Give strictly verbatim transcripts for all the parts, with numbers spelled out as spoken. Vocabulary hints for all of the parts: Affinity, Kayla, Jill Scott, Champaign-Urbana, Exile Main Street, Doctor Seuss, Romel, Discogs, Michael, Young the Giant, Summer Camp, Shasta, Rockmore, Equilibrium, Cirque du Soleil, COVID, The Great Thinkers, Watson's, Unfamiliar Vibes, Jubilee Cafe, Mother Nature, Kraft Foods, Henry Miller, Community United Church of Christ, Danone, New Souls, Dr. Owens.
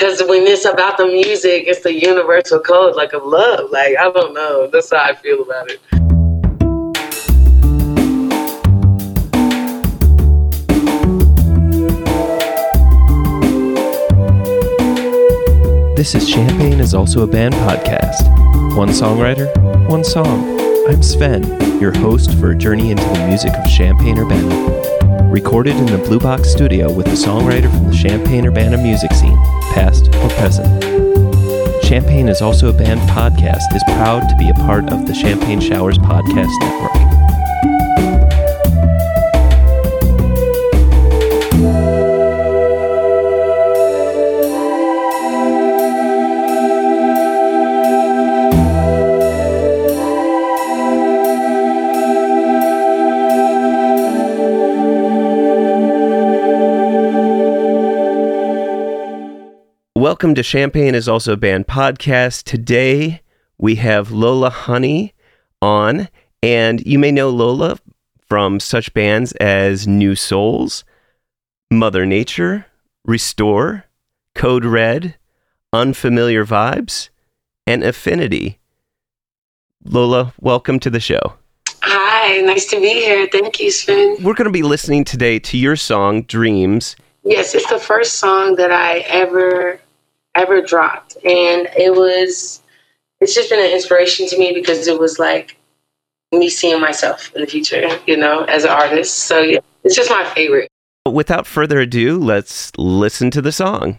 Because when it's about the music, it's the universal code, like, of love. Like, I don't know. That's how I feel about it. This is Champagne is Also a Band podcast. One songwriter, one song. I'm Sven, your host for a journey into the music of Champaign-Urbana. Recorded in the Blue Box studio with a songwriter from the Champaign-Urbana music scene, past or present. Champaign is Also a Band podcast is proud to be a part of the Champaign Showers Podcast Network. Welcome to Champagne is Also a Band podcast. Today we have Lola Honey on, and you may know Lola from such bands as New Souls, Mother Nature, Restore, Code Red, Unfamiliar Vibes, and Affinity. Lola, welcome to the show. Hi, nice to be here. Thank you, Sven. We're going to be listening today to your song, Dreams. Yes, it's the first song that I ever... ever dropped, and it was it's just been an inspiration to me because it was like me seeing myself in the future, you know, as an artist. So yeah, it's just my favorite. Without further ado, let's listen to the song.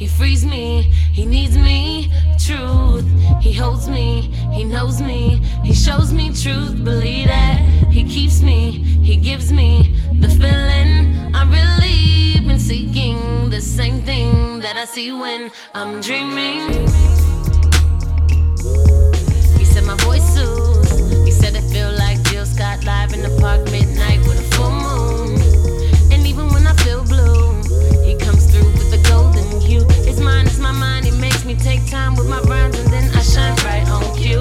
He frees me, he needs me, truth. He holds me, he knows me, he shows me truth, believe that. He keeps me, he gives me the feeling. I've really been seeking the same thing that I see when I'm dreaming. He said my voice soothes, he said it feel like Jill Scott live in the park midnight with a full moon. And even when I feel blue, he comes through with the golden. It's mine, it's my mind, it makes me take time with my rhymes, and then I shine right on cue.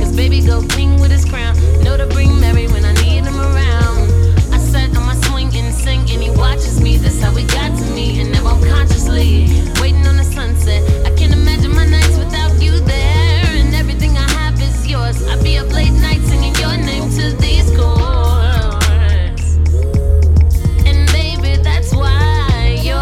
Cause baby go king with his crown, know to bring Mary when I need him around. I sat on my swing and sing and he watches me, that's how we got to me. And now I'm consciously waiting on the sunset, I can't imagine my nights without you there. And everything I have is yours, I be up late night singing your name to these chords. And baby that's why you're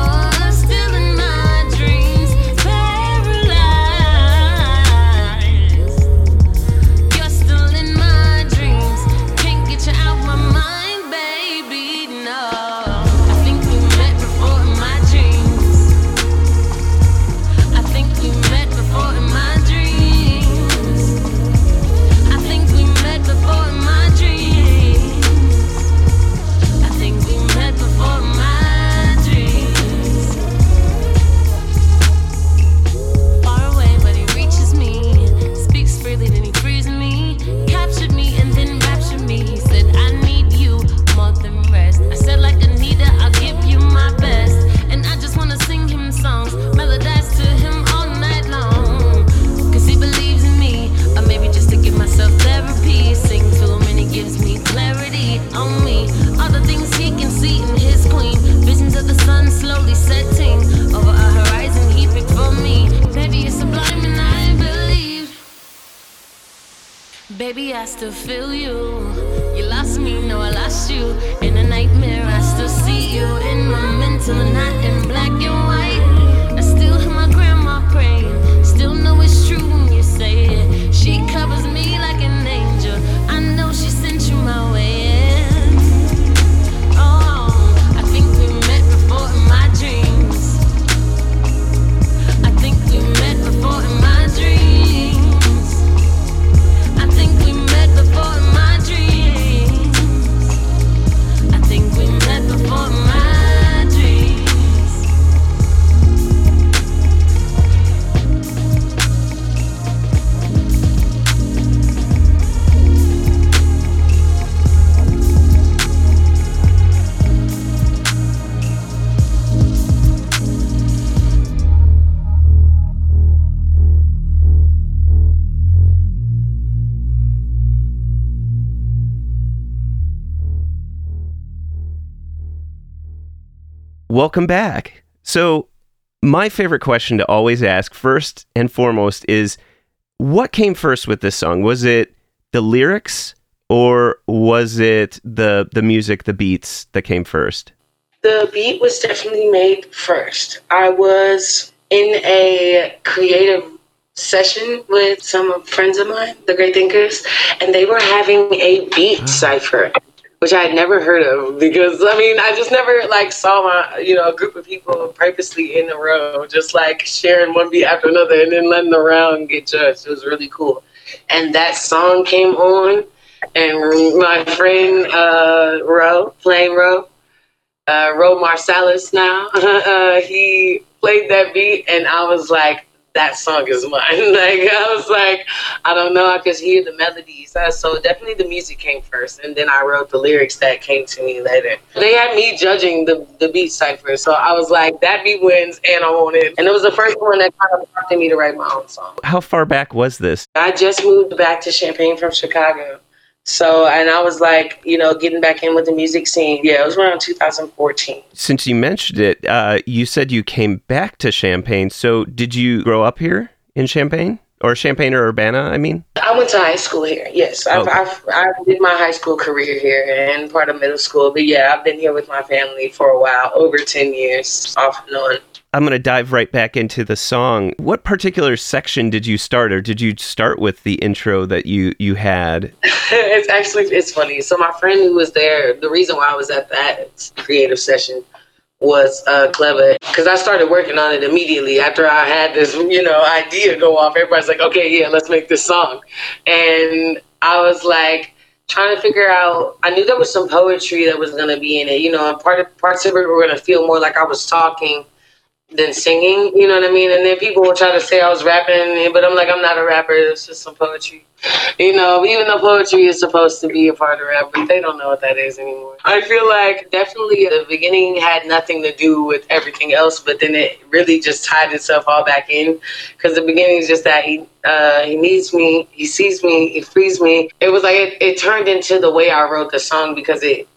I welcome back. So my favorite question to always ask, first and foremost, is what came first with this song? Was it the lyrics or was it the the music, the beats that came first? The beat was definitely made first. I was in a creative session with some friends of mine, The Great Thinkers, and they were having a beat cipher, which I had never heard of because, I mean, I just never, like, saw my, you know, a group of people purposely in a row, just, like, sharing one beat after another and then letting the round get judged. It was really cool. And that song came on, and my friend uh, Ro, playing Ro, uh, Ro Marsalis now, uh, he played that beat, and I was like, that song is mine. Like, I was like, I don't know, I could hear the melodies. Uh, so definitely the music came first, and then I wrote the lyrics that came to me later. They had me judging the, the beat cipher, so I was like, that beat wins, and I want it. And it was the first one that kind of prompted me to write my own song. How far back was this? I just moved back to Champaign from Chicago. So, and I was like, you know, getting back in with the music scene. Yeah, it was around two thousand fourteen. Since you mentioned it, uh, you said you came back to Champaign. So did you grow up here in Champaign or Champaign or Urbana, I mean? I went to high school here, yes. Oh. I've, I've, I did my high school career here and part of middle school. But yeah, I've been here with my family for a while, over ten years off and on. I'm going to dive right back into the song. What particular section did you start, or did you start with the intro that you, you had? It's actually, it's funny. So my friend who was there, the reason why I was at that creative session was uh, clever, because I started working on it immediately after I had this, you know, idea go off. Everybody's like, okay, yeah, let's make this song. And I was like, trying to figure out, I knew there was some poetry that was going to be in it, you know, and part of, parts of it were going to feel more like I was talking than singing, you know what I mean? And then people will try to say I was rapping, but I'm like, I'm not a rapper, it's just some poetry. You know, even though poetry is supposed to be a part of rap, but they don't know what that is anymore. I feel like definitely the beginning had nothing to do with everything else, but then it really just tied itself all back in, because the beginning is just that he, uh, he needs me, he sees me, he frees me. It was like, it, it turned into the way I wrote the song, because it,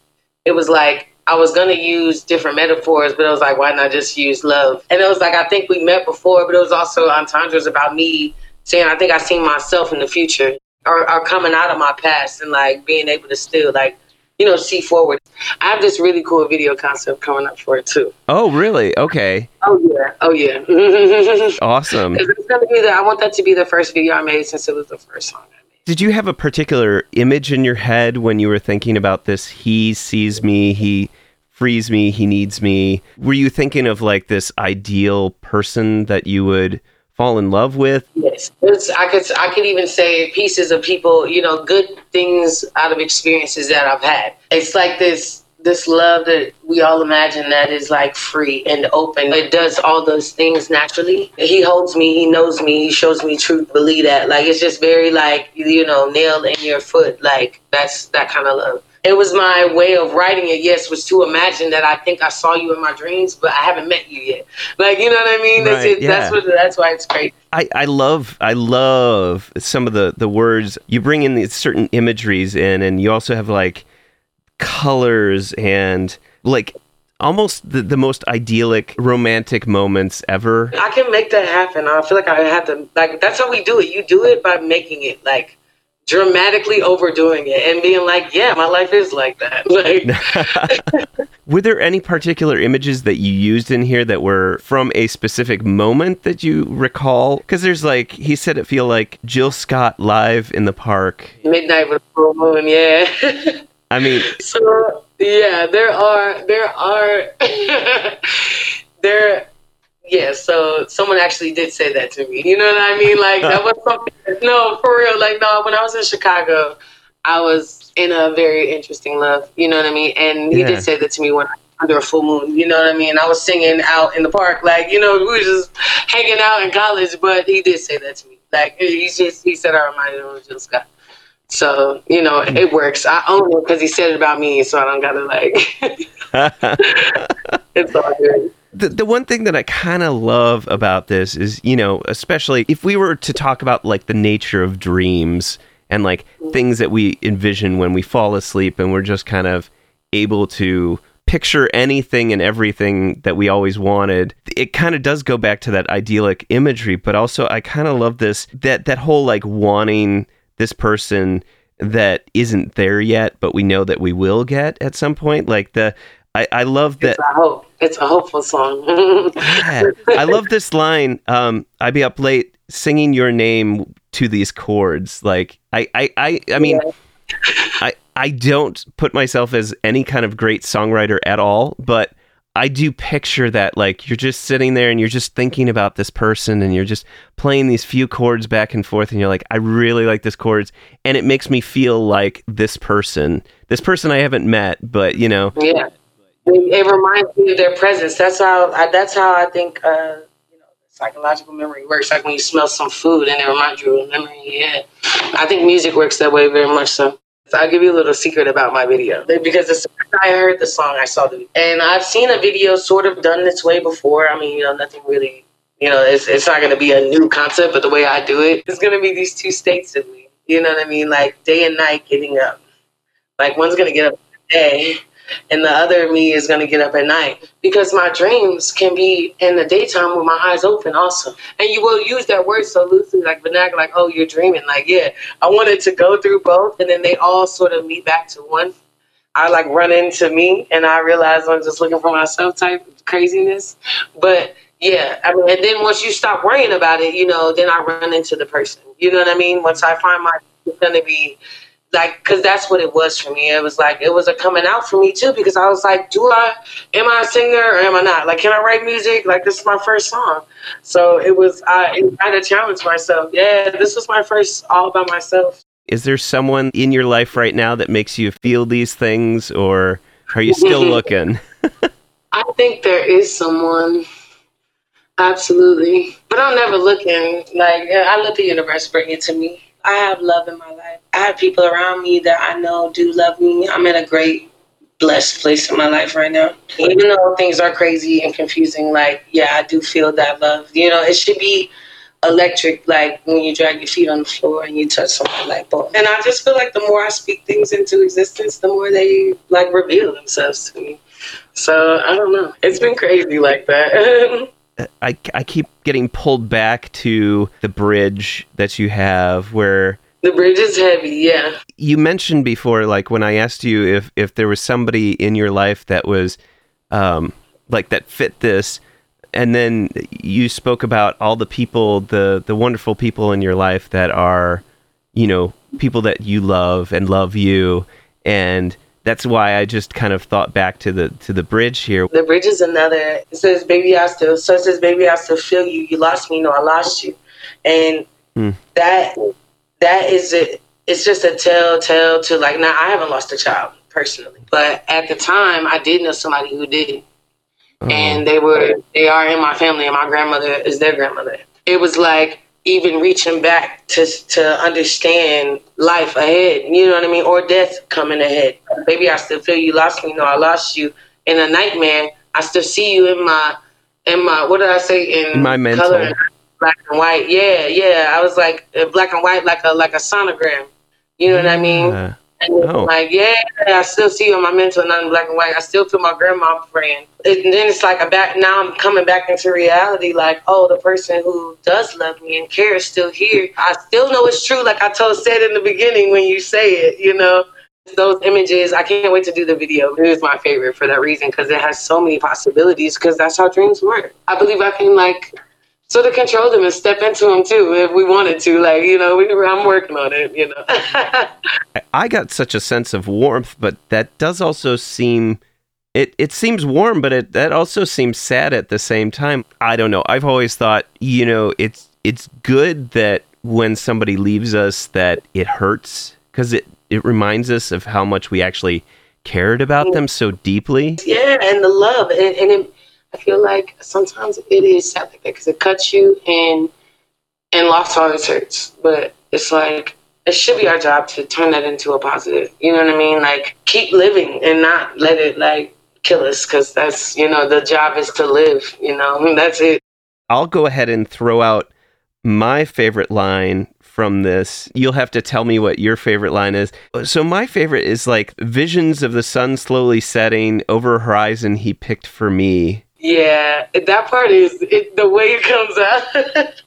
it was like, I was going to use different metaphors, but I was like, why not just use love? And it was like, I think we met before, but it was also entendres about me saying, I think I seen myself in the future, or, or coming out of my past and like being able to still like, you know, see forward. I have this really cool video concept coming up for it too. Oh, really? Okay. Oh, yeah. Oh, yeah. Awesome. It's gonna be the, I want that to be the first video I made since it was the first song. Did you have a particular image in your head when you were thinking about this? He sees me, he frees me, he needs me. Were you thinking of like this ideal person that you would fall in love with? Yes, it's, I could I could even say pieces of people, you know, good things out of experiences that I've had. It's like this this love that we all imagine that is like free and open. It does all those things naturally. He holds me, he knows me, he shows me truth, believe that. Like, it's just very like, you know, nail in your foot. Like, that's that kind of love. It was my way of writing it, yes, was to imagine that I think I saw you in my dreams, but I haven't met you yet. Like, you know what I mean? Right, that's it, yeah. that's, what, that's why it's great. I, I love I love some of the, the words. You bring in these certain imageries in, and you also have like colors and like almost the, the most idyllic romantic moments ever. I can make that happen. I feel like I have to, like, that's how we do it. You do it by making it, like, dramatically overdoing it and being like, yeah, my life is like that. Like, were there any particular images that you used in here that were from a specific moment that you recall? Because there's like, he said it feel like Jill Scott live in the park. Midnight with a full moon, yeah. I mean, so yeah, there are, there are, there, yeah, so someone actually did say that to me, you know what I mean? Like, that was something, no, for real, like, no, when I was in Chicago, I was in a very interesting love, you know what I mean? And he yeah. did say that to me when I under a full moon, you know what I mean? I was singing out in the park, like, you know, we were just hanging out in college, but he did say that to me. Like, he just, he said I reminded him of Jill Scott. So, you know, it works. I own it because he said it about me, so I don't gotta like. It's all good. The, the one thing that I kind of love about this is, you know, especially if we were to talk about like the nature of dreams and like things that we envision when we fall asleep and we're just kind of able to picture anything and everything that we always wanted. It kind of does go back to that idyllic imagery, but also I kind of love this, that that whole like wanting this person that isn't there yet, but we know that we will get at some point. Like the, I, I love that. It's a hope. It's a hopeful song. Yeah. I love this line. Um, I'd be up late singing your name to these chords. Like I, I, I, I mean, yeah. I, I don't put myself as any kind of great songwriter at all, but I do picture that, like, you're just sitting there and you're just thinking about this person and you're just playing these few chords back and forth and you're like, I really like this chords, and it makes me feel like this person, this person I haven't met, but, you know. Yeah, it reminds me of their presence. That's how I, that's how I think uh, you know, psychological memory works, like when you smell some food and it reminds you of a memory you had. I think music works that way very much so. So I'll give you a little secret about my video, because as soon as I heard the song, I saw the video. And I've seen a video sort of done this way before. I mean, you know, nothing really, you know, it's it's not going to be a new concept, but the way I do it, it's going to be these two states of me. You know what I mean? Like day and night getting up. Like one's going to get up at day and the other me is going to get up at night, because my dreams can be in the daytime with my eyes open also. And you will use that word so loosely, like vernacular, like, oh, you're dreaming. Like, yeah, I wanted to go through both, and then they all sort of meet back to one. I like run into me, and I realize I'm just looking for myself type craziness. But yeah, I mean, and then once you stop worrying about it, you know, then I run into the person. You know what I mean? Once I find my, it's going to be, like, because that's what it was for me. It was like, it was a coming out for me, too, because I was like, do I, am I a singer or am I not? Like, can I write music? Like, this is my first song. So it was, I kind of challenged myself. Yeah, this was my first all by myself. Is there someone in your life right now that makes you feel these things, or are you still looking? I think there is someone. Absolutely. But I'm never looking. Like, I let the universe bring it to me. I have love in my life. I have people around me that I know do love me. I'm in a great, blessed place in my life right now. Even though things are crazy and confusing, like, yeah, I do feel that love. You know, it should be electric, like when you drag your feet on the floor and you touch something like that. And I just feel like the more I speak things into existence, the more they, like, reveal themselves to me. So, I don't know. It's been crazy like that. I, I keep getting pulled back to the bridge that you have where... The bridge is heavy, yeah. You mentioned before, like, when I asked you if, if there was somebody in your life that was, um, like, that fit this, and then you spoke about all the people, the, the wonderful people in your life that are, you know, people that you love and love you, and... That's why I just kind of thought back to the to the bridge here. The bridge is another. It says, "Baby, I still." So it says, "Baby, I still feel you. You lost me, no, I lost you," and mm. that that is it. It's just a telltale to, like, now I haven't lost a child personally, but at the time I did know somebody who did, oh. and they were they are in my family, and my grandmother is their grandmother. It was like, even reaching back to to understand life ahead, you know what I mean, or death coming ahead. Baby, I still feel you lost me. No, I lost you in a nightmare. I still see you in my in my what did I say in my mental color and black and white. Yeah, yeah. I was like black and white, like a like a sonogram. You know what I mean? Uh, and no. Like, yeah, I still see you in my mental, not in black and white. I still feel my grandma praying. And then it's like a back. Now I'm coming back into reality. Like, oh, the person who does love me and care is still here. I still know it's true. Like I told said in the beginning when you say it, you know, those images. I can't wait to do the video. It is my favorite for that reason, because it has so many possibilities. Because that's how dreams work. I believe I can like sort of control them and step into them too if we wanted to. Like, you know, we, I'm working on it. You know. I got such a sense of warmth, but that does also seem, it, it seems warm, but it that also seems sad at the same time. I don't know. I've always thought, you know, it's it's good that when somebody leaves us that it hurts, because it, it reminds us of how much we actually cared about them so deeply. Yeah, and the love. And, and it, I feel like sometimes it is sad like that, because it cuts you and, and loss always hurts. But it's like, it should be our job to turn that into a positive. You know what I mean? Like, keep living and not let it, like, kill us, because that's, you know, the job is to live, you know, that's it. I'll go ahead and throw out my favorite line from this. You'll have to tell me what your favorite line is. So my favorite is like, visions of the sun slowly setting over a horizon he picked for me. Yeah, that part is it, the way it comes out.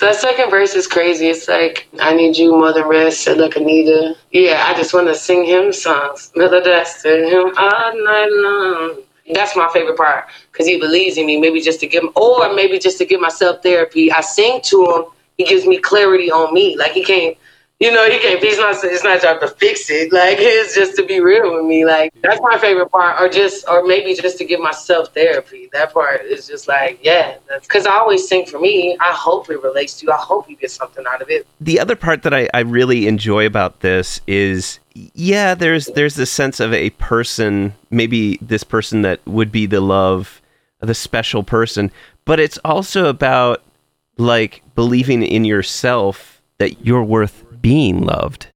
That second verse is crazy. It's like, I need you more than rest, like Anita. Yeah, I just want to sing him songs. Another dust to him all night long. That's my favorite part, because he believes in me, maybe just to give him, or maybe just to give myself therapy. I sing to him. He gives me clarity on me. Like, he can't, you know, he can't, he's not, it's not trying to fix it. Like, it's just to be real with me. Like, that's my favorite part, or just, or maybe just to give myself therapy. That part is just like, yeah, that's, because I always sing for me. I hope it relates to you. I hope you get something out of it. The other part that I, I really enjoy about this is, yeah, there's, there's this sense of a person, maybe this person that would be the love, the special person, but it's also about, like, believing in yourself that you're worth being loved.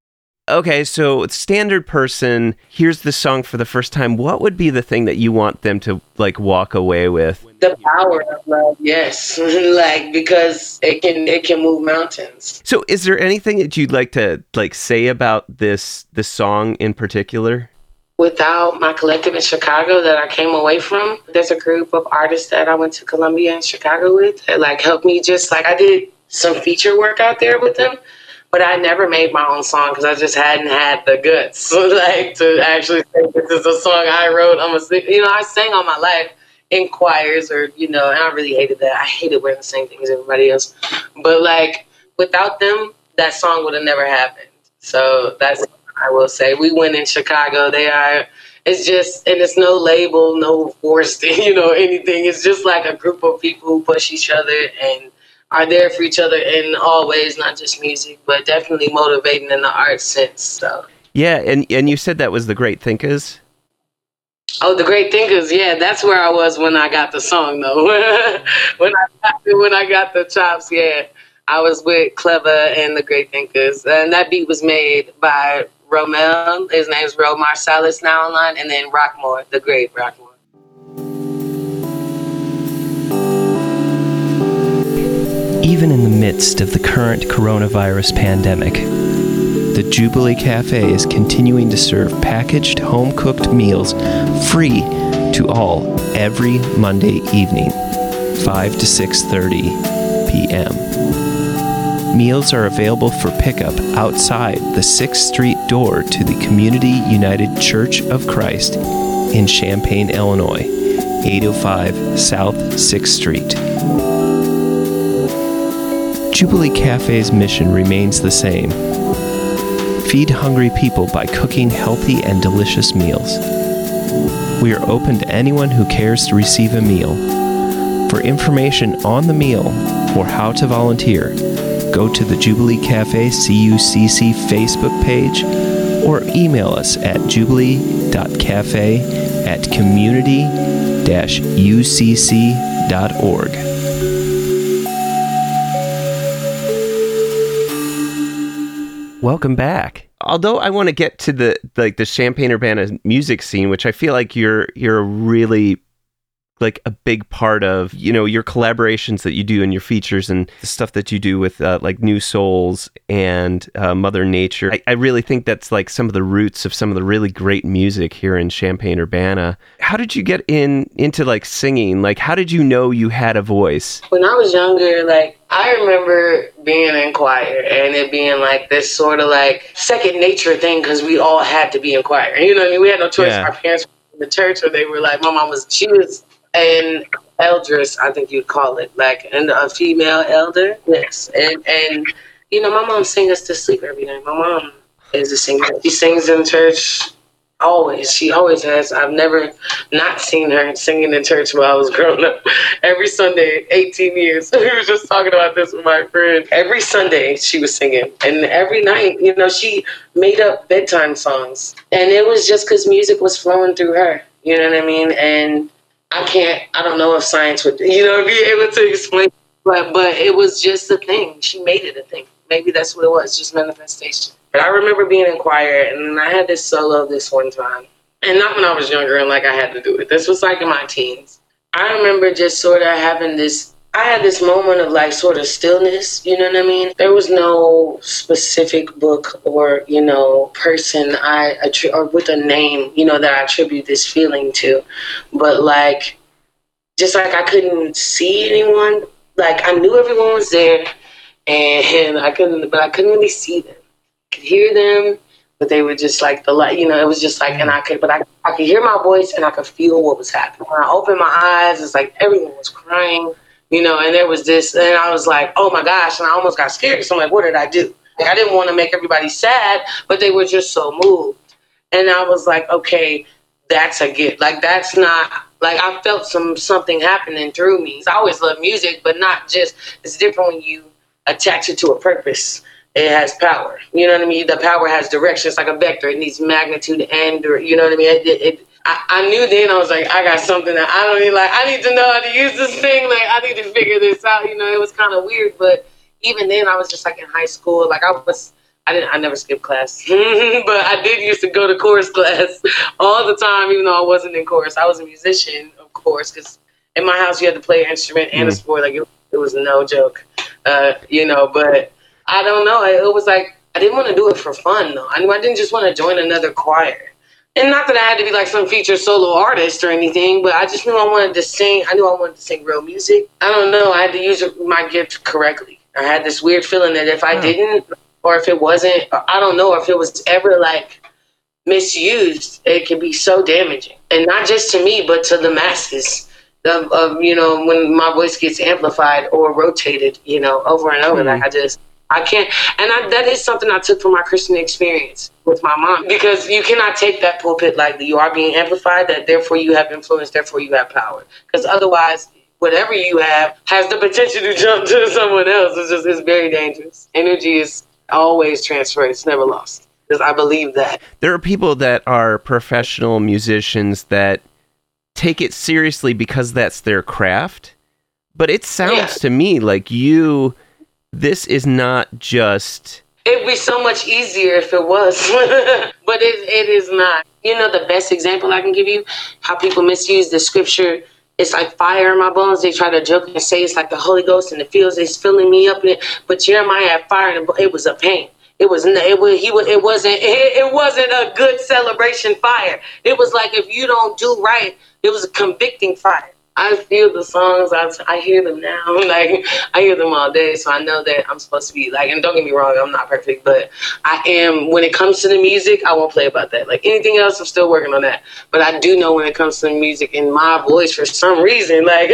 Okay, so standard person hears this song for the first time. What would be the thing that you want them to, like, walk away with? The power of love, yes. Like, because it can it can move mountains. So is there anything that you'd like to, like, say about this this song in particular? Without my collective in Chicago that I came away from, there's a group of artists that I went to Columbia and Chicago with that, like, helped me just, like, I did some feature work out there with them, but I never made my own song because I just hadn't had the guts, like, to actually say this is a song I wrote. I'm a singer. You know, I sang all my life in choirs or, you know, and I really hated that. I hated wearing the same thing as everybody else. But, like, without them, that song would have never happened. So that's... I will say we went in Chicago. They are, it's just, and it's no label, no forced, you know, anything. It's just like a group of people who push each other and are there for each other in all ways, not just music, but definitely motivating in the art sense. So yeah, and and you said that was The Great Thinkers? Oh, The Great Thinkers, yeah, that's where I was when I got the song, though. when I got, when I got the chops, yeah, I was with Cleva and The Great Thinkers, and that beat was made by Romel, his name's Ro Marsalis now online, and then Rockmore, the great Rockmore. Even in the midst of the current coronavirus pandemic, the Jubilee Cafe is continuing to serve packaged, home-cooked meals free to all every Monday evening, five to six thirty p.m. Meals are available for pickup outside the sixth street door to the Community United Church of Christ in Champaign, Illinois, eight oh five South sixth street. Jubilee Cafe's mission remains the same. Feed hungry people by cooking healthy and delicious meals. We are open to anyone who cares to receive a meal. For information on the meal or how to volunteer, go to the Jubilee Cafe C U C C Facebook page or email us at jubilee.cafe at community-ucc.org. Welcome back. Although I want to get to the like the Champaign Urbana music scene, which I feel like you're you're really like a big part of, you know, your collaborations that you do and your features and the stuff that you do with uh, like New Souls and uh, Mother Nature. I, I really think that's like some of the roots of some of the really great music here in Champaign-Urbana. How did you get in into like singing? Like, how did you know you had a voice? When I was younger, like, I remember being in choir and it being like this sort of like second nature thing because we all had to be in choir. You know what I mean? We had no choice. Yeah. Our parents were in the church, or they were like, my mom was, she was an eldress, I think you'd call it, like, and a female elder. Yes, and and you know, my mom sings us to sleep every night. My mom is a singer. She sings in church always. She always has. I've never not seen her singing in church while I was growing up. Every Sunday, eighteen years. We were just talking about this with my friend. Every Sunday she was singing, and every night, you know, she made up bedtime songs, and it was just because music was flowing through her. You know what I mean? And I can't, I don't know if science would, you know, be able to explain, but, but it was just a thing. She made it a thing. Maybe that's what it was, just manifestation. But I remember being in choir, and I had this solo this one time, and not when I was younger and like I had to do it. This was like in my teens. I remember just sort of having this I had this moment of like sort of stillness, you know what I mean? There was no specific book or, you know, person I attri- or with a name, you know, that I attribute this feeling to. But like, just like I couldn't see anyone, like I knew everyone was there and I couldn't, but I couldn't really see them. I could hear them, but they were just like the light, you know, it was just like, and I could, but I, I could hear my voice and I could feel what was happening. When I opened my eyes, it's like everyone was crying. You know, and there was this, and I was like, oh my gosh, and I almost got scared. So I'm like, what did I do? Like, I didn't want to make everybody sad, but they were just so moved. And I was like, okay, that's a gift. Like, that's not, like, I felt some something happening through me. I always love music, but not just, it's different when you attach it to a purpose. It has power. You know what I mean? The power has direction. It's like a vector. It needs magnitude and, you know what I mean? It, it, it I, I knew then. I was like, I got something that I don't need. Like, I need to know how to use this thing. Like, I need to figure this out. You know, it was kind of weird, but even then, I was just like in high school. Like, I was, I didn't, I never skipped class, but I did used to go to chorus class all the time, even though I wasn't in chorus. I was a musician, of course, because in my house you had to play an instrument and mm. a sport. Like, it, it was no joke, uh, you know. But I don't know. It, it was like I didn't want to do it for fun, though. I knew I didn't just want to join another choir. And not that I had to be like some featured solo artist or anything, but I just knew I wanted to sing. I knew I wanted to sing real music. I don't know. I had to use my gift correctly. I had this weird feeling that if I didn't, or if it wasn't, I don't know, or if it was ever like misused, it could be so damaging. And not just to me, but to the masses of, of you know, when my voice gets amplified or rotated, you know, over and over. Mm-hmm. Like I just... I can't, and I, that is something I took from my Christian experience with my mom, because you cannot take that pulpit lightly. You are being amplified, that therefore you have influence, therefore you have power. Because otherwise, whatever you have has the potential to jump to someone else. It's just, it's very dangerous. Energy is always transferred. It's never lost. Because I believe that. There are people that are professional musicians that take it seriously because that's their craft. But it sounds yeah. to me like you... This is not just... It'd be so much easier if it was, but it, it is not. You know, the best example I can give you, how people misuse the scripture, it's like fire in my bones. They try to joke and say it's like the Holy Ghost in the fields. It's filling me up in it. But Jeremiah had fire in the, it was a pain. It was it was, he was it wasn't it, it wasn't a good celebration fire. It was like if you don't do right, it was a convicting fire. I feel the songs. I, I hear them now. Like, I hear them all day. So I know that I'm supposed to be like, and don't get me wrong, I'm not perfect, but I am, when it comes to the music, I won't play about that. Like anything else, I'm still working on that. But I do know when it comes to the music and my voice, for some reason, like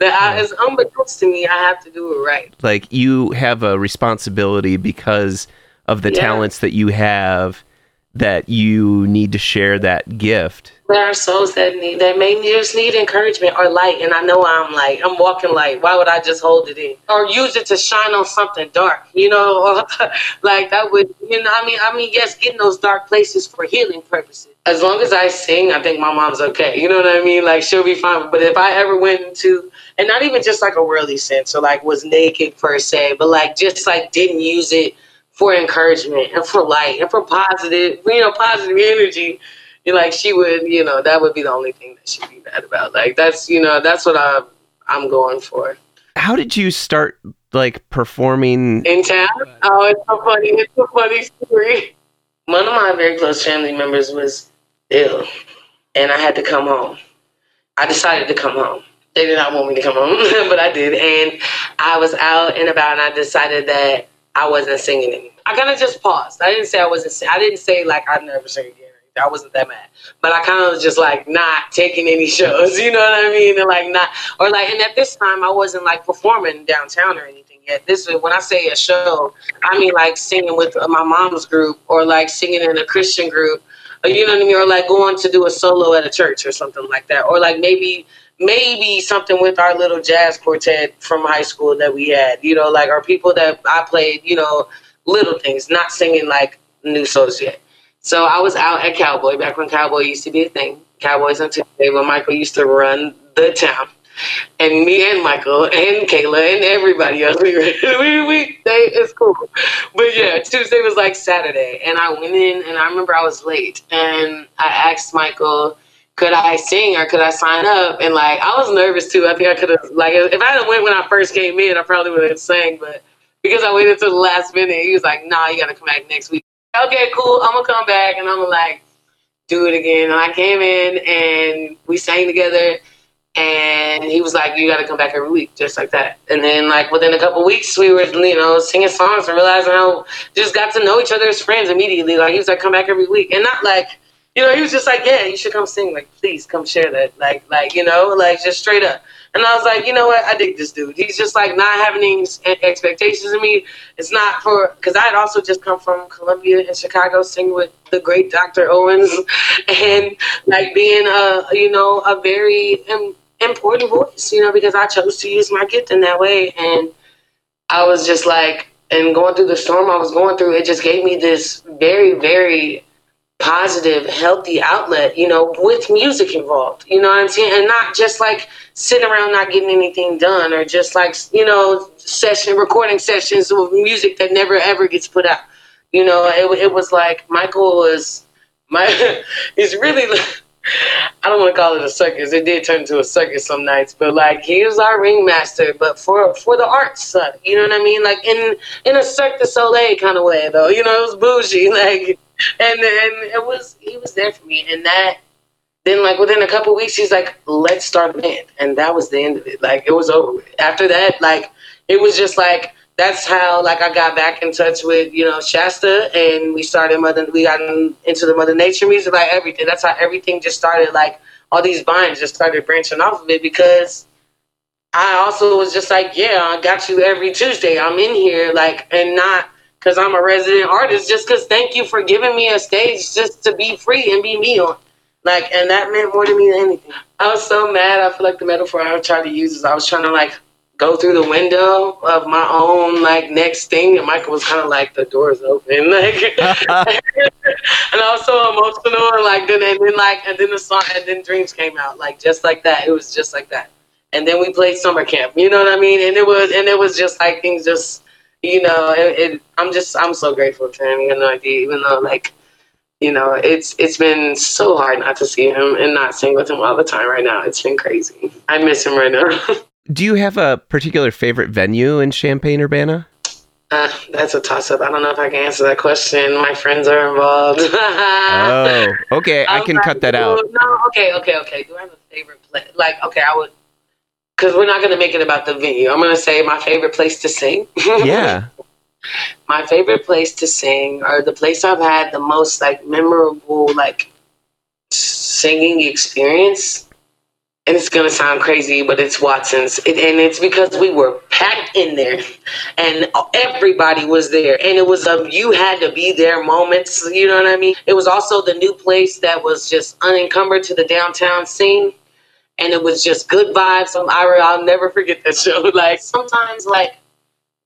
that is unbeknownst to me. I have to do it right. Like, you have a responsibility because of the yeah. talents that you have, that you need to share that gift. There are souls that need, that may just need encouragement or light. And I know I'm light. I'm walking light. Why would I just hold it in or use it to shine on something dark? You know, like that would, you know, I mean, I mean, yes, getting those dark places for healing purposes. As long as I sing, I think my mom's okay. You know what I mean? Like, she'll be fine. But if I ever went into, and not even just like a worldly sense or like was naked per se, but like, just like didn't use it for encouragement and for light and for positive, you know, positive energy. You're like, she would, you know, that would be the only thing that she'd be mad about. Like, that's, you know, that's what I, I'm going for. How did you start, like, performing? In town? Oh, it's so funny. It's a funny story. One of my very close family members was ill, and I had to come home. I decided to come home. They did not want me to come home, but I did. And I was out and about, and I decided that I wasn't singing anymore. I kind of just paused. I didn't say I wasn't singing. I didn't say, like, I'd never sing again. I wasn't that mad. But I kind of was just, like, not taking any shows. You know what I mean? And, like, not... Or, like, and at this time, I wasn't, like, performing downtown or anything yet. This is... When I say a show, I mean, like, singing with my mom's group or, like, singing in a Christian group. Or, you know what I mean? Or, like, going to do a solo at a church or something like that. Or, like, maybe... maybe something with our little jazz quartet from high school that we had, you know, like, our people that I played, you know, little things, not singing like New Souls yet. So I was out at Cowboy, back when Cowboy used to be a thing. Cowboys on Tuesday, when Michael used to run the town. And me and Michael and Kayla and everybody else, we, we, we they, it's cool. But yeah, Tuesday was like Saturday. And I went in, and I remember I was late. And I asked Michael... could I sing or could I sign up? And like, I was nervous too. I think I could have, like, if I had went when I first came in, I probably would have sang, but because I waited until the last minute, he was like, nah, you gotta come back next week. Okay, cool. I'm gonna come back and I'm gonna like do it again. And I came in and we sang together and he was like, you gotta come back every week, just like that. And then like within a couple weeks, we were, you know, singing songs and realizing how just got to know each other as friends immediately. Like he was like, come back every week. And not like, you know, he was just like, yeah, you should come sing. Like, please come share that. Like, like, you know, like just straight up. And I was like, you know what? I dig this dude. He's just like not having any expectations of me. It's not for, because I had also just come from Columbia and Chicago singing with the great Doctor Owens and like being a, you know, a very im- important voice, you know, because I chose to use my gift in that way. And I was just like, and going through the storm I was going through, it just gave me this very, very positive, healthy outlet, you know, with music involved, you know what I'm saying? And not just like sitting around not getting anything done or just like, you know, session, recording sessions with music that never ever gets put out. You know, it, it was like Michael was, my, he's really, I don't want to call it a circus. It did turn into a circus some nights, but like he was our ringmaster, but for for the arts side, you know what I mean? Like in, in a Cirque du Soleil kind of way though, you know, it was bougie, like, And and it was he was there for me, and that then like within a couple weeks he's like, let's start a band, and that was the end of it. Like it was over with. After that, like it was just like that's how like I got back in touch with, you know, Shasta, and we started mother we got into the Mother Nature music, like everything. That's how everything just started. Like all these vines just started branching off of it because I also was just like, yeah, I got you every Tuesday. I'm in here, like, and not. Because I'm a resident artist, just because thank you for giving me a stage just to be free and be me on. Like, and that meant more to me than anything. I was so mad. I feel like the metaphor I would try to use is I was trying to, like, go through the window of my own, like, next thing. And Michael was kind of like, the door's open. Like, and I was so emotional. And, like, then, and then, like, and then the song, and then Dreams came out. Like, just like that. It was just like that. And then we played Summer Camp. You know what I mean? And it was, and it was just, like, things just... You know, it, it, I'm just, I'm so grateful to him, you know, even though, like, you know, it's it's been so hard not to see him and not sing with him all the time right now. It's been crazy. I miss him right now. Do you have a particular favorite venue in Champaign-Urbana? Uh, that's a toss-up. I don't know if I can answer that question. My friends are involved. Oh, okay. I can like, cut that out. No, okay, okay, okay. Do I have a favorite place? Like, okay, I would. Because we're not going to make it about the venue. I'm going to say my favorite place to sing. Yeah. My favorite place to sing, or the place I've had the most, like, memorable, like, singing experience. And it's going to sound crazy, but it's Watson's. It, and it's because we were packed in there. And everybody was there. And it was a you had to be there moments, you know what I mean? It was also the new place that was just unencumbered to the downtown scene. And it was just good vibes. I'll never forget that show. Like sometimes, like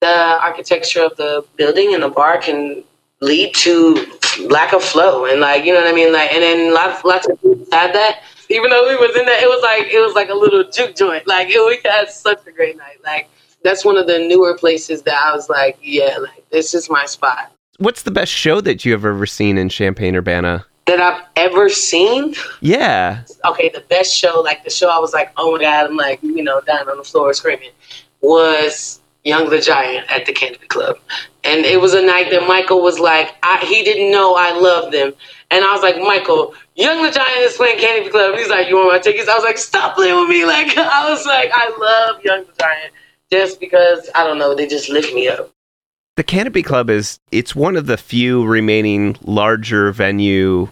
the architecture of the building and the bar can lead to lack of flow, and like you know what I mean. Like and then lots, lots of people had that. Even though we was in that, it was like it was like a little juke joint. Like it, we had such a great night. Like that's one of the newer places that I was like, yeah, like this is my spot. What's the best show that you have ever seen in Champaign-Urbana? That I've ever seen? Yeah. Okay, the best show, like the show I was like, oh my God, I'm like, you know, dying on the floor screaming, was Young the Giant at the Canopy Club. And it was a night that Michael was like, I, he didn't know I loved them. And I was like, Michael, Young the Giant is playing Canopy Club. And he's like, you want my tickets? I was like, stop playing with me. Like, I was like, I love Young the Giant just because, I don't know, they just lift me up. The Canopy Club is, it's one of the few remaining larger venue,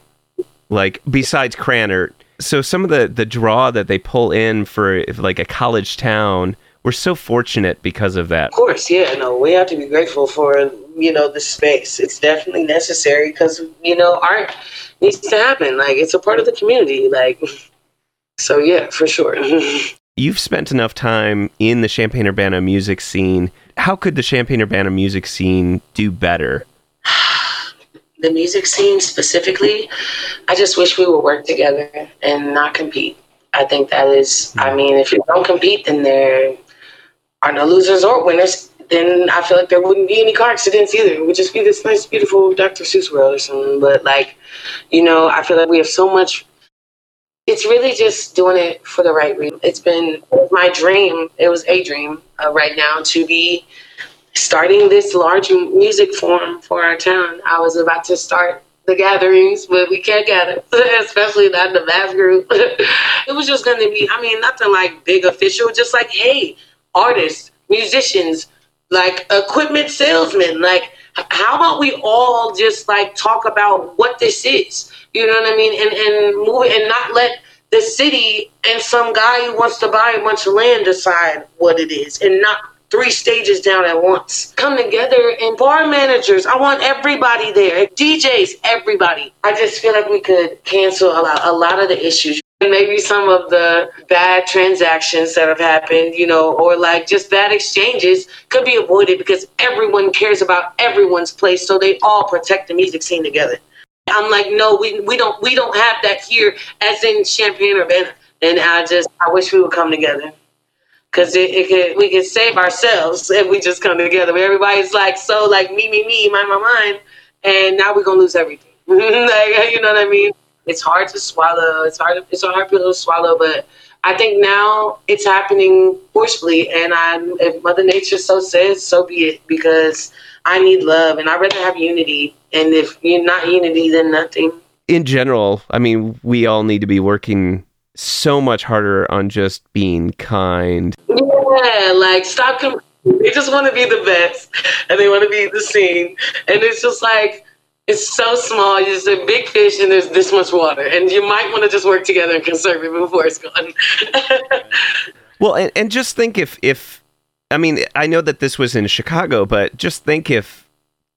like, besides Krannert. So some of the, the draw that they pull in for, like, a college town, we're so fortunate because of that. Of course, yeah, no, we have to be grateful for, you know, the space. It's definitely necessary because, you know, art needs to happen. Like, it's a part of the community, like, so yeah, for sure. You've spent enough time in the Champaign-Urbana music scene. How could the Champaign-Urbana music scene do better? The music scene specifically, I just wish we would work together and not compete. I think that is, I mean, if you don't compete, then there are no losers or winners. Then I feel like there wouldn't be any car accidents either. It would just be this nice, beautiful Doctor Seuss world or something. But like, you know, I feel like we have so much It's really just doing it for the right reason. It's been my dream. It was a dream uh, right now to be starting this large music forum for our town. I was about to start the gatherings, but we can't gather, especially not in the math group. It was just going to be, I mean, nothing like big official, just like, hey, artists, musicians, like equipment salesmen, like, how about we all just like talk about what this is? You know what I mean? And and move it and not let the city and some guy who wants to buy a bunch of land decide what it is, and not three stages down at once. Come together, and bar managers, I want everybody there. D Js, everybody. I just feel like we could cancel a lot, a lot of the issues. Maybe some of the bad transactions that have happened, you know, or like just bad exchanges could be avoided because everyone cares about everyone's place, so they all protect the music scene together. I'm like, no, we we don't we don't have that here, as in Champaign Urbana. And I just I wish we would come together, because it, it could we could save ourselves if we just come together. Everybody's like so like me me me my my mine, and now we're gonna lose everything. Like, you know what I mean? It's hard to swallow. It's hard. It's a hard pill to swallow. But I think now it's happening forcefully, and I, if Mother Nature so says, so be it. Because I need love, and I'd rather have unity. And if you're not unity, then nothing. In general, I mean, we all need to be working so much harder on just being kind. Yeah, like stop. Com- they just want to be the best, and they want to be the scene, and it's just like. It's so small. It's a big fish, and there's this much water. And you might want to just work together and conserve it before it's gone. Well, and, and just think if, if, I mean, I know that this was in Chicago, but just think if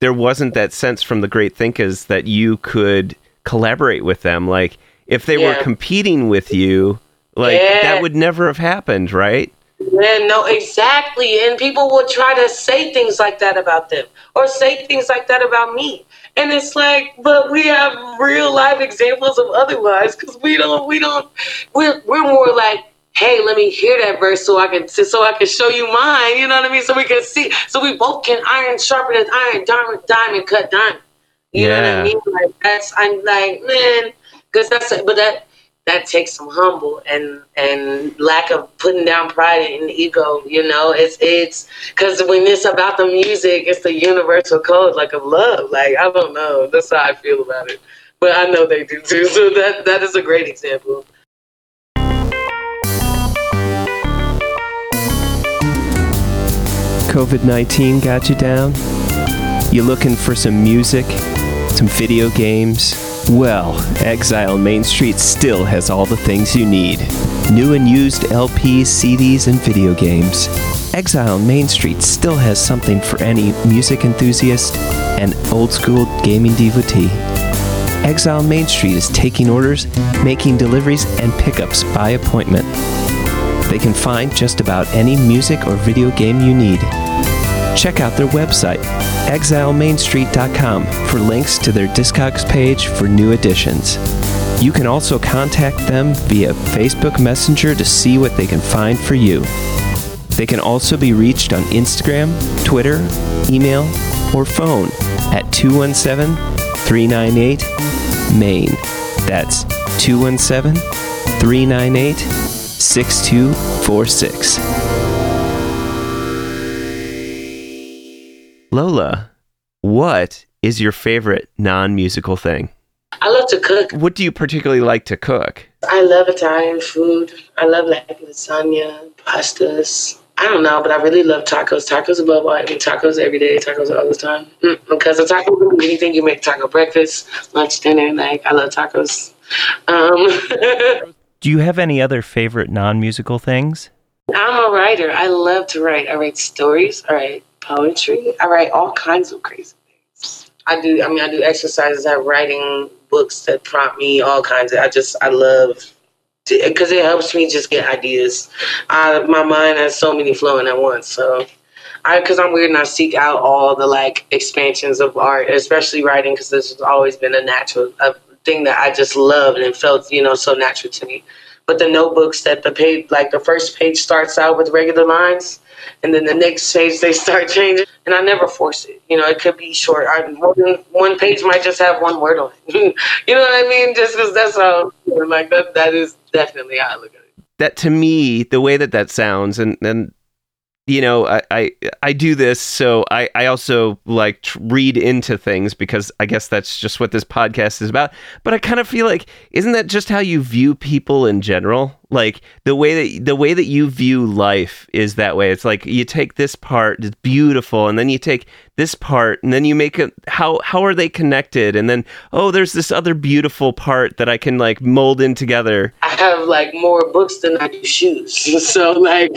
there wasn't that sense from the Great Thinkers that you could collaborate with them. Like, if they yeah. were competing with you, like, yeah. that would never have happened, right? Yeah, no, exactly. And people will try to say things like that about them, or say things like that about me. And it's like, but we have real life examples of otherwise, because we don't, we don't, we're, we're more like, hey, let me hear that verse so I can, so I can show you mine. You know what I mean? So we can see, so we both can iron sharpen as iron, diamond, diamond cut diamond. You yeah. know what I mean? Like that's, I'm like, man, because that's, but that, that takes some humble and, and lack of putting down pride and ego. You know, it's, it's because when it's about the music, it's the universal code, like of love. Like, I don't know. That's how I feel about it. But I know they do too. So that, that is a great example. covid nineteen got you down? You looking for some music, some video games? Well, Exile Main Street still has all the things you need. New and used L Ps, C Ds, and video games. Exile Main Street still has something for any music enthusiast and old-school gaming devotee. Exile Main Street is taking orders, making deliveries, and pickups by appointment. They can find just about any music or video game you need. Check out their website, exile main street dot com, for links to their Discogs page for new editions. You can also contact them via Facebook Messenger to see what they can find for you. They can also be reached on Instagram, Twitter, email, or phone at two one seven, three nine eight, M A I N. That's two one seven, three nine eight, six two four six. Lola, what is your favorite non-musical thing? I love to cook. What do you particularly like to cook? I love Italian food. I love like lasagna, pastas. I don't know, but I really love tacos. Tacos above all. I mean, tacos every day, tacos all the time. Mm-hmm. Because a taco can be anything. You make taco breakfast, lunch, dinner. Like, I love tacos. Um, do you have any other favorite non-musical things? I'm a writer. I love to write. I write stories. I write poetry. I write all kinds of crazy things. I do, I mean, I do exercises. I'm writing books that prompt me, all kinds of, I just, I love, because it helps me just get ideas. I, my mind has so many flowing at once, so, I, because I'm weird and I seek out all the, like, expansions of art, especially writing, because this has always been a natural a thing that I just loved, and it felt, you know, so natural to me. But the notebooks that the page, like the first page starts out with regular lines, and then the next page they start changing. And I never force it. You know, it could be short. I, one, one page might just have one word on it. You know what I mean? Just because that's how, like, that, that is definitely how I look at it. That, to me, the way that that sounds, and, and you know, I, I, I do this, so I, I also like to read into things because I guess that's just what this podcast is about. But I kind of feel like, isn't that just how you view people in general? Like the way that the way that you view life is that way. It's like you take this part, it's beautiful, and then you take this part, and then you make it. How how are they connected? And then oh, there's this other beautiful part that I can like mold in together. I have like more books than I do shoes, so like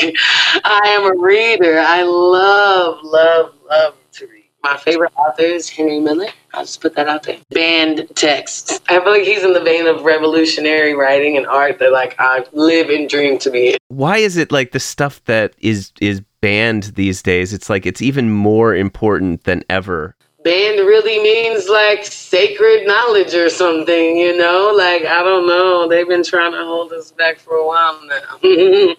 I am a reader. I love love love to read. My favorite author is Henry Miller. I'll just put that out there. Banned texts. I feel like he's in the vein of revolutionary writing and art that like I live and dream to be in. Why is it like the stuff that is is banned these days? It's like it's even more important than ever. Banned really means like sacred knowledge or something, you know? Like, I don't know. They've been trying to hold us back for a while now.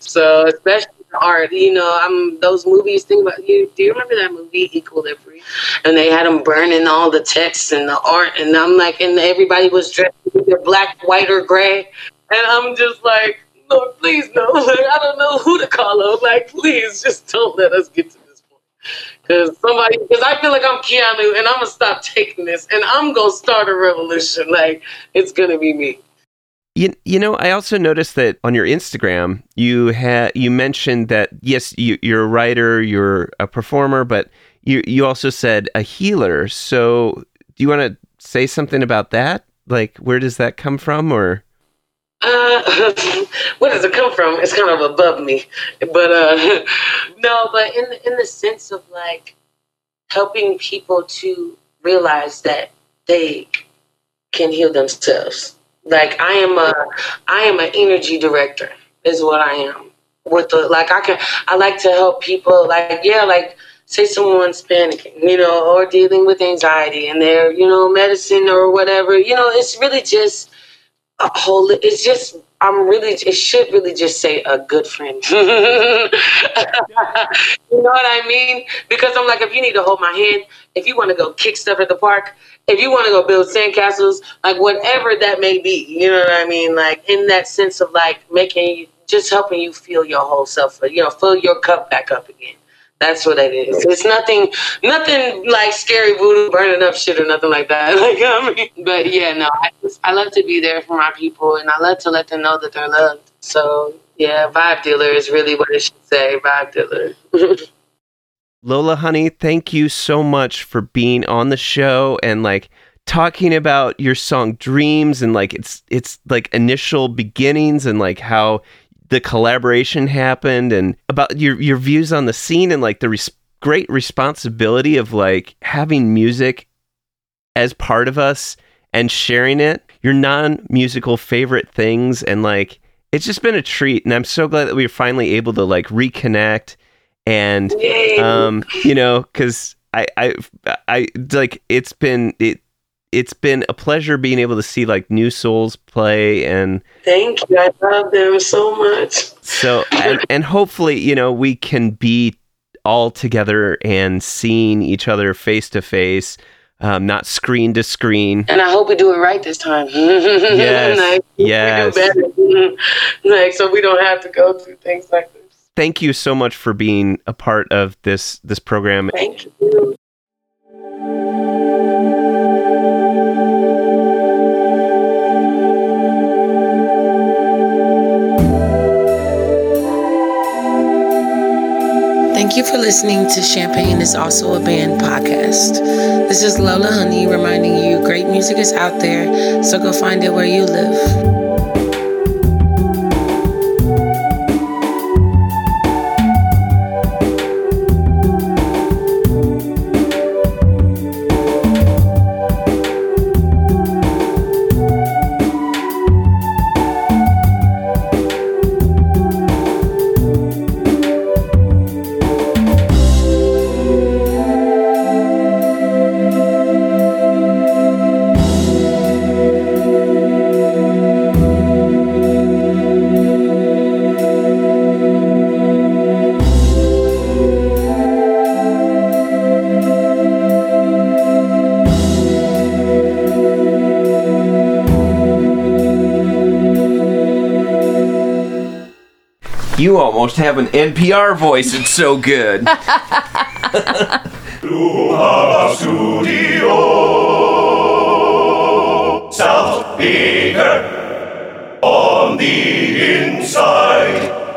So, especially art, you know, I'm those movies. Think about you. Do you remember that movie Equilibrium? And they had them burning all the texts and the art, and I'm like, and everybody was dressed either black, white, or gray, and I'm just like, Lord, please no. Like, I don't know who to call on. Like, please, just don't let us get to this point, because somebody, because I feel like I'm Keanu, and I'm gonna stop taking this, and I'm gonna start a revolution. Like, it's gonna be me. You, you know, I also noticed that on your Instagram, you ha- you mentioned that, yes, you, you're a writer, you're a performer, but you, you also said a healer. So do you want to say something about that? Like, where does that come from? Or uh, where does it come from? It's kind of above me. But uh, no, but in the, in the sense of, like, helping people to realize that they can heal themselves. Like I am a, I am an energy director is what I am with the, like I can, I like to help people like, yeah, like say someone's panicking, you know, or dealing with anxiety and their, you know, medicine or whatever, you know, it's really just a whole, it's just, I'm really, it should really just say a good friend. You know what I mean? Because I'm like, if you need to hold my hand, if you want to go kick stuff at the park, if you want to go build sandcastles, like whatever that may be, you know what I mean? Like in that sense of like making, just helping you feel your whole self, you know, fill your cup back up again. That's what it is. It's nothing, nothing like scary voodoo burning up shit or nothing like that. Like, I mean, but yeah, no, I, just, I love to be there for my people and I love to let them know that they're loved. So yeah, vibe dealer is really what it should say, vibe dealer. Lola Honey, thank you so much for being on the show and like talking about your song Dreams and like it's it's like initial beginnings and like how the collaboration happened and about your your views on the scene and like the res- great responsibility of like having music as part of us and sharing it, your non-musical favorite things, and like it's just been a treat and I'm so glad that we were finally able to like reconnect. And, um, you know, cause I, I, I like, it's been, it, it's been a pleasure being able to see like New Souls play and thank you. I love them so much. So, and, and hopefully, you know, we can be all together and seeing each other face to face, um, not screen to screen. And I hope we do it right this time. Yes. Like, yes. We do better. Like, so we don't have to go through things like this. Thank you so much for being a part of this this program. Thank you. Thank you for listening to Champagne is Also a Band podcast. This is Lola Honey reminding you great music is out there, so go find it where you live. You almost have an N P R voice. It's so good. Luhaba Studio, South Baker, on the inside.